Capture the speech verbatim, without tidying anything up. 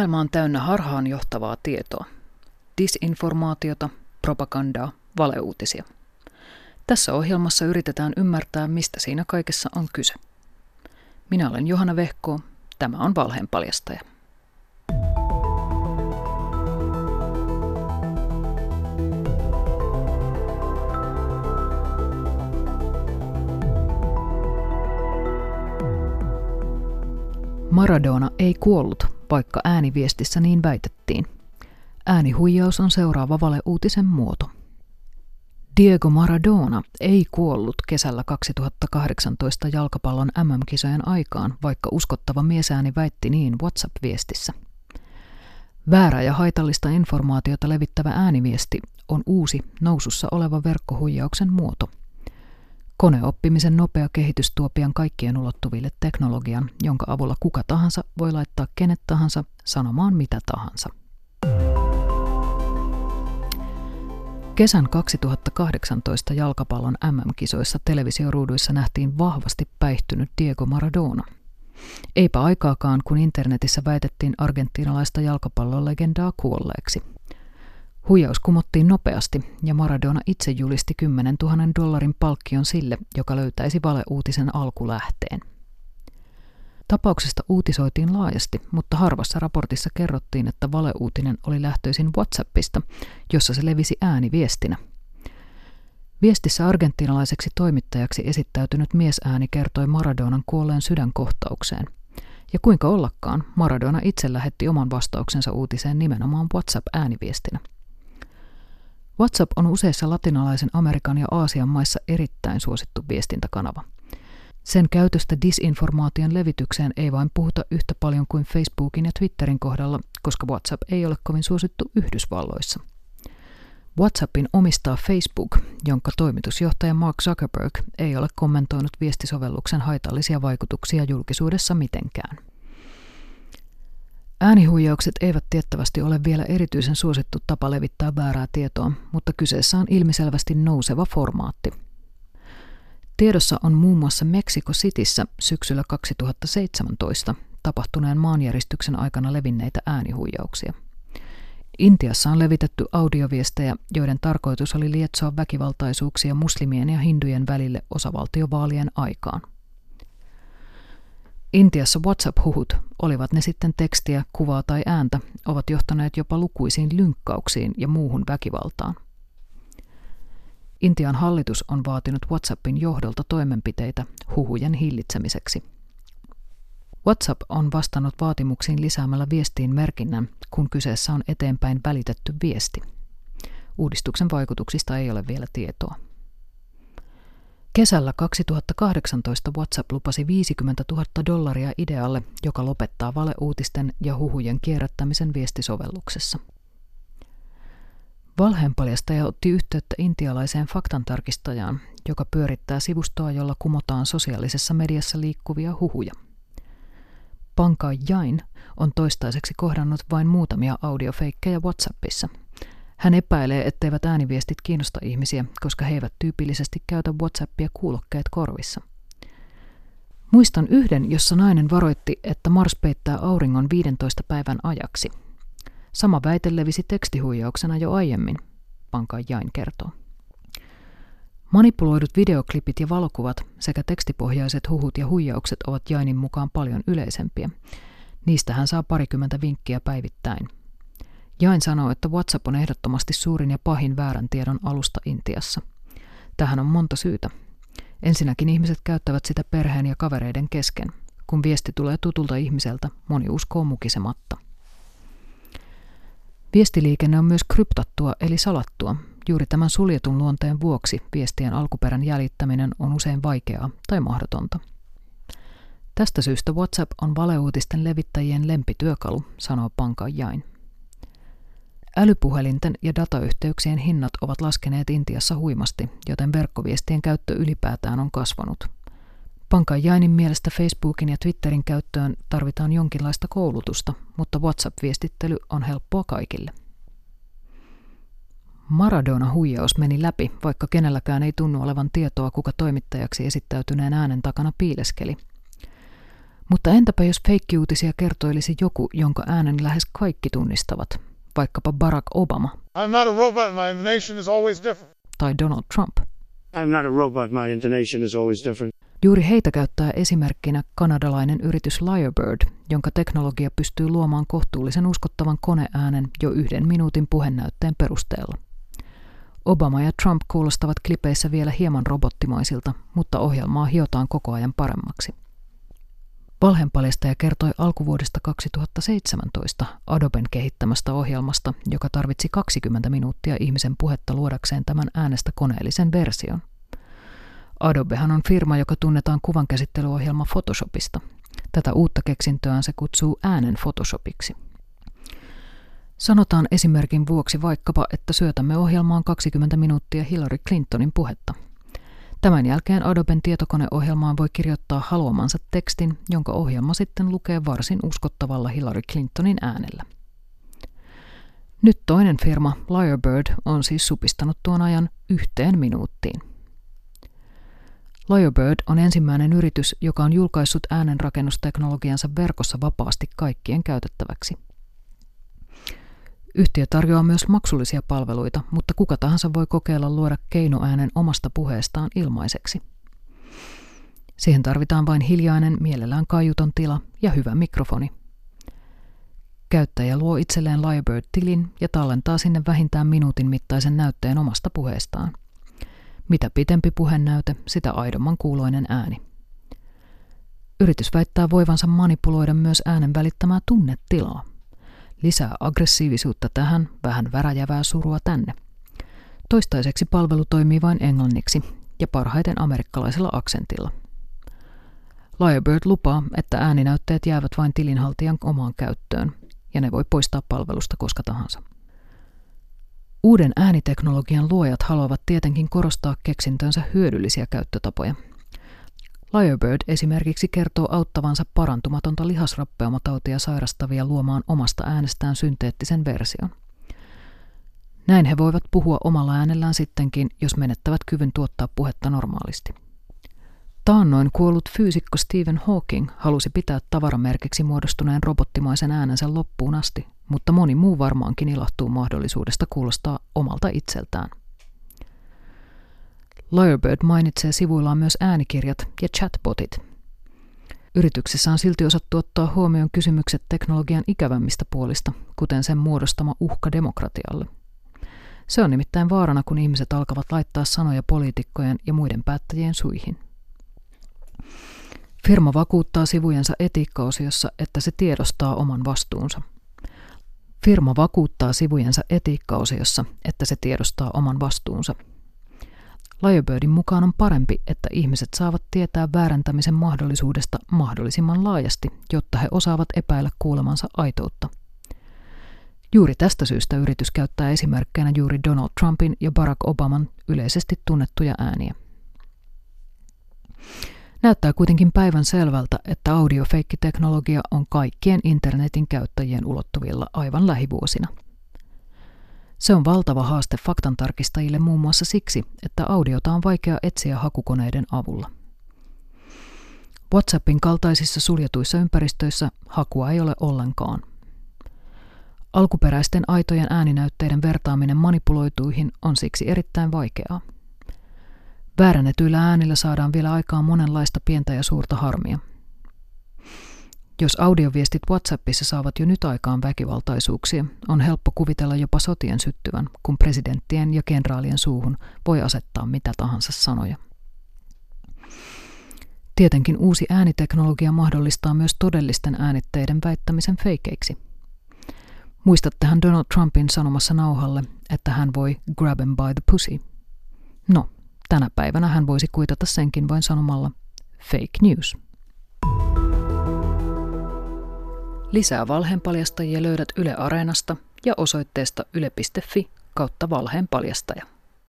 Maailma on täynnä harhaan johtavaa tietoa, disinformaatiota, propagandaa, valeuutisia. Tässä ohjelmassa yritetään ymmärtää, mistä siinä kaikessa on kyse. Minä olen Johanna Vehkoo, tämä on Valheenpaljastaja. Maradona ei kuollut, vaikka ääniviestissä niin väitettiin. Äänihuijaus on seuraava valeuutisen muoto. Diego Maradona ei kuollut kesällä kaksituhattakahdeksantoista jalkapallon äm äm-kisojen aikaan, vaikka uskottava miesääni väitti niin WhatsApp-viestissä. Väärä ja haitallista informaatiota levittävä ääniviesti on uusi, nousussa oleva verkkohuijauksen muoto. Koneoppimisen nopea kehitys tuo pian kaikkien ulottuville teknologian, jonka avulla kuka tahansa voi laittaa kenet tahansa sanomaan mitä tahansa. Kesän kaksituhattakahdeksantoista jalkapallon äm äm-kisoissa televisioruuduissa nähtiin vahvasti päihtynyt Diego Maradona. Eipä aikaakaan, kun internetissä väitettiin argentiinalaista jalkapallolegendaa kuolleeksi. Huijaus kumottiin nopeasti ja Maradona itse julisti kymmenen tuhannen dollarin palkkion sille, joka löytäisi valeuutisen alkulähteen. Tapauksesta uutisoitiin laajasti, mutta harvassa raportissa kerrottiin, että valeuutinen oli lähtöisin WhatsAppista, jossa se levisi ääniviestinä. Viestissä argentiinalaiseksi toimittajaksi esittäytynyt miesääni kertoi Maradonan kuolleen sydänkohtaukseen. Ja kuinka ollakaan, Maradona itse lähetti oman vastauksensa uutiseen nimenomaan WhatsApp-ääniviestinä. WhatsApp on useissa latinalaisen Amerikan ja Aasian maissa erittäin suosittu viestintäkanava. Sen käytöstä disinformaation levitykseen ei vain puhuta yhtä paljon kuin Facebookin ja Twitterin kohdalla, koska WhatsApp ei ole kovin suosittu Yhdysvalloissa. WhatsAppin omistaa Facebook, jonka toimitusjohtaja Mark Zuckerberg ei ole kommentoinut viestisovelluksen haitallisia vaikutuksia julkisuudessa mitenkään. Äänihuijaukset eivät tiettävästi ole vielä erityisen suosittu tapa levittää väärää tietoa, mutta kyseessä on ilmiselvästi nouseva formaatti. Tiedossa on muun muassa Mexico Cityssä syksyllä kaksituhattaseitsemäntoista tapahtuneen maanjäristyksen aikana levinneitä äänihuijauksia. Intiassa on levitetty audioviestejä, joiden tarkoitus oli lietsoa väkivaltaisuuksia muslimien ja hindujen välille osavaltiovaalien aikaan. Intiassa WhatsApp-huhut, olivat ne sitten tekstiä, kuvaa tai ääntä, ovat johtaneet jopa lukuisiin lynkkauksiin ja muuhun väkivaltaan. Intian hallitus on vaatinut WhatsAppin johdolta toimenpiteitä huhujen hillitsemiseksi. WhatsApp on vastannut vaatimuksiin lisäämällä viestiin merkinnän, kun kyseessä on eteenpäin välitetty viesti. Uudistuksen vaikutuksista ei ole vielä tietoa. Kesällä kaksituhattakahdeksantoista WhatsApp lupasi viisikymmentätuhatta dollaria idealle, joka lopettaa valeuutisten ja huhujen kierrättämisen viestisovelluksessa. Valheenpaljastaja otti yhteyttä intialaiseen faktantarkistajaan, joka pyörittää sivustoa, jolla kumotaan sosiaalisessa mediassa liikkuvia huhuja. Pankaj Jain on toistaiseksi kohdannut vain muutamia audiofeikkejä WhatsAppissa. Hän epäilee, etteivät ääniviestit kiinnosta ihmisiä, koska he eivät tyypillisesti käytä WhatsAppia kuulokkeet korvissa. Muistan yhden, jossa nainen varoitti, että Mars peittää auringon viidentoista päivän ajaksi. Sama väite levisi tekstihuijauksena jo aiemmin, Pankaj Jain kertoo. Manipuloidut videoklipit ja valokuvat sekä tekstipohjaiset huhut ja huijaukset ovat Jainin mukaan paljon yleisempiä. Niistä hän saa parikymmentä vinkkiä päivittäin. Jain sanoo, että WhatsApp on ehdottomasti suurin ja pahin väärän tiedon alusta Intiassa. Tähän on monta syytä. Ensinnäkin ihmiset käyttävät sitä perheen ja kavereiden kesken. Kun viesti tulee tutulta ihmiseltä, moni uskoo mukisematta. Viestiliikenne on myös kryptattua eli salattua. Juuri tämän suljetun luonteen vuoksi viestien alkuperän jäljittäminen on usein vaikeaa tai mahdotonta. Tästä syystä WhatsApp on valeuutisten levittäjien lempityökalu, sanoo Pankaj Jain. Älypuhelinten ja datayhteyksien hinnat ovat laskeneet Intiassa huimasti, joten verkkoviestien käyttö ylipäätään on kasvanut. Pankaj Jainin mielestä Facebookin ja Twitterin käyttöön tarvitaan jonkinlaista koulutusta, mutta WhatsApp-viestittely on helppoa kaikille. Maradona-huijaus meni läpi, vaikka kenelläkään ei tunnu olevan tietoa, kuka toimittajaksi esittäytyneen äänen takana piileskeli. Mutta entäpä jos feikkiuutisia kertoilisi joku, jonka äänen lähes kaikki tunnistavat? Vaikkapa Barack Obama. I'm not a robot, my nation is always different. Tai Donald Trump. I'm not a robot, my intonation is always different. Juuri heitä käyttää esimerkkinä kanadalainen yritys Lyrebird, jonka teknologia pystyy luomaan kohtuullisen uskottavan koneäänen jo yhden minuutin puhenäytteen perusteella. Obama ja Trump kuulostavat klipeissä vielä hieman robottimaisilta, mutta ohjelmaa hiotaan koko ajan paremmaksi. Valheenpaljastaja kertoi alkuvuodesta kaksituhattaseitsemäntoista Adoben kehittämästä ohjelmasta, joka tarvitsi kaksikymmentä minuuttia ihmisen puhetta luodakseen tämän äänestä koneellisen version. Adobehan on firma, joka tunnetaan kuvankäsittelyohjelma Photoshopista. Tätä uutta keksintöään se kutsuu äänen Photoshopiksi. Sanotaan esimerkin vuoksi vaikkapa, että syötämme ohjelmaan kaksikymmentä minuuttia Hillary Clintonin puhetta. Tämän jälkeen Adoben tietokoneohjelmaan voi kirjoittaa haluamansa tekstin, jonka ohjelma sitten lukee varsin uskottavalla Hillary Clintonin äänellä. Nyt toinen firma, Lyrebird, on siis supistanut tuon ajan yhteen minuuttiin. Lyrebird on ensimmäinen yritys, joka on julkaissut äänenrakennusteknologiansa verkossa vapaasti kaikkien käytettäväksi. Yhtiö tarjoaa myös maksullisia palveluita, mutta kuka tahansa voi kokeilla luoda keinoäänen omasta puheestaan ilmaiseksi. Siihen tarvitaan vain hiljainen, mielellään kaiuton tila ja hyvä mikrofoni. Käyttäjä luo itselleen Lyrebird-tilin ja tallentaa sinne vähintään minuutin mittaisen näytteen omasta puheestaan. Mitä pitempi puhenäyte, sitä aidomman kuuloinen ääni. Yritys väittää voivansa manipuloida myös äänen välittämää tunnetilaa. Lisää aggressiivisuutta tähän, vähän väräjävää surua tänne. Toistaiseksi palvelu toimii vain englanniksi ja parhaiten amerikkalaisella aksentilla. Lyrebird lupaa, että ääninäytteet jäävät vain tilinhaltijan omaan käyttöön, ja ne voi poistaa palvelusta koska tahansa. Uuden ääniteknologian luojat haluavat tietenkin korostaa keksintönsä hyödyllisiä käyttötapoja. Lyrebird esimerkiksi kertoo auttavansa parantumatonta lihasrappeumatautia sairastavia luomaan omasta äänestään synteettisen version. Näin he voivat puhua omalla äänellään sittenkin, jos menettävät kyvyn tuottaa puhetta normaalisti. Taannoin kuollut fyysikko Stephen Hawking halusi pitää tavaramerkiksi muodostuneen robottimaisen äänensä loppuun asti, mutta moni muu varmaankin ilahtuu mahdollisuudesta kuulostaa omalta itseltään. Lyrebird mainitsee sivuillaan myös äänikirjat ja chatbotit. Yrityksessä on silti osattu ottaa huomioon kysymykset teknologian ikävämmistä puolista, kuten sen muodostama uhka demokratialle. Se on nimittäin vaarana, kun ihmiset alkavat laittaa sanoja poliitikkojen ja muiden päättäjien suihin. Firma vakuuttaa sivujensa etiikkaosiossa, että se tiedostaa oman vastuunsa. Firma vakuuttaa sivujensa etiikkaosiossa, että se tiedostaa oman vastuunsa. Lyrebirdin mukaan on parempi, että ihmiset saavat tietää väärentämisen mahdollisuudesta mahdollisimman laajasti, jotta he osaavat epäillä kuulemansa aitoutta. Juuri tästä syystä yritys käyttää esimerkkeinä juuri Donald Trumpin ja Barack Obaman yleisesti tunnettuja ääniä. Näyttää kuitenkin päivän selvältä, että audiofeikkiteknologia on kaikkien internetin käyttäjien ulottuvilla aivan lähivuosina. Se on valtava haaste faktantarkistajille muun muassa siksi, että audiota on vaikea etsiä hakukoneiden avulla. WhatsAppin kaltaisissa suljetuissa ympäristöissä hakua ei ole ollenkaan. Alkuperäisten aitojen ääninäytteiden vertaaminen manipuloituihin on siksi erittäin vaikeaa. Väärennetyillä äänillä saadaan vielä aikaan monenlaista pientä ja suurta harmia. Jos audioviestit WhatsAppissa saavat jo nyt aikaan väkivaltaisuuksia, on helppo kuvitella jopa sotien syttyvän, kun presidenttien ja kenraalien suuhun voi asettaa mitä tahansa sanoja. Tietenkin uusi ääniteknologia mahdollistaa myös todellisten äänitteiden väittämisen feikeiksi. Muistattehan Donald Trumpin sanomassa nauhalle, että hän voi grab him by the pussy. No, tänä päivänä hän voisi kuitata senkin vain sanomalla fake news. Lisää valheenpaljastajia löydät Yle Areenasta ja osoitteesta yle piste fi kautta valheenpaljastaja.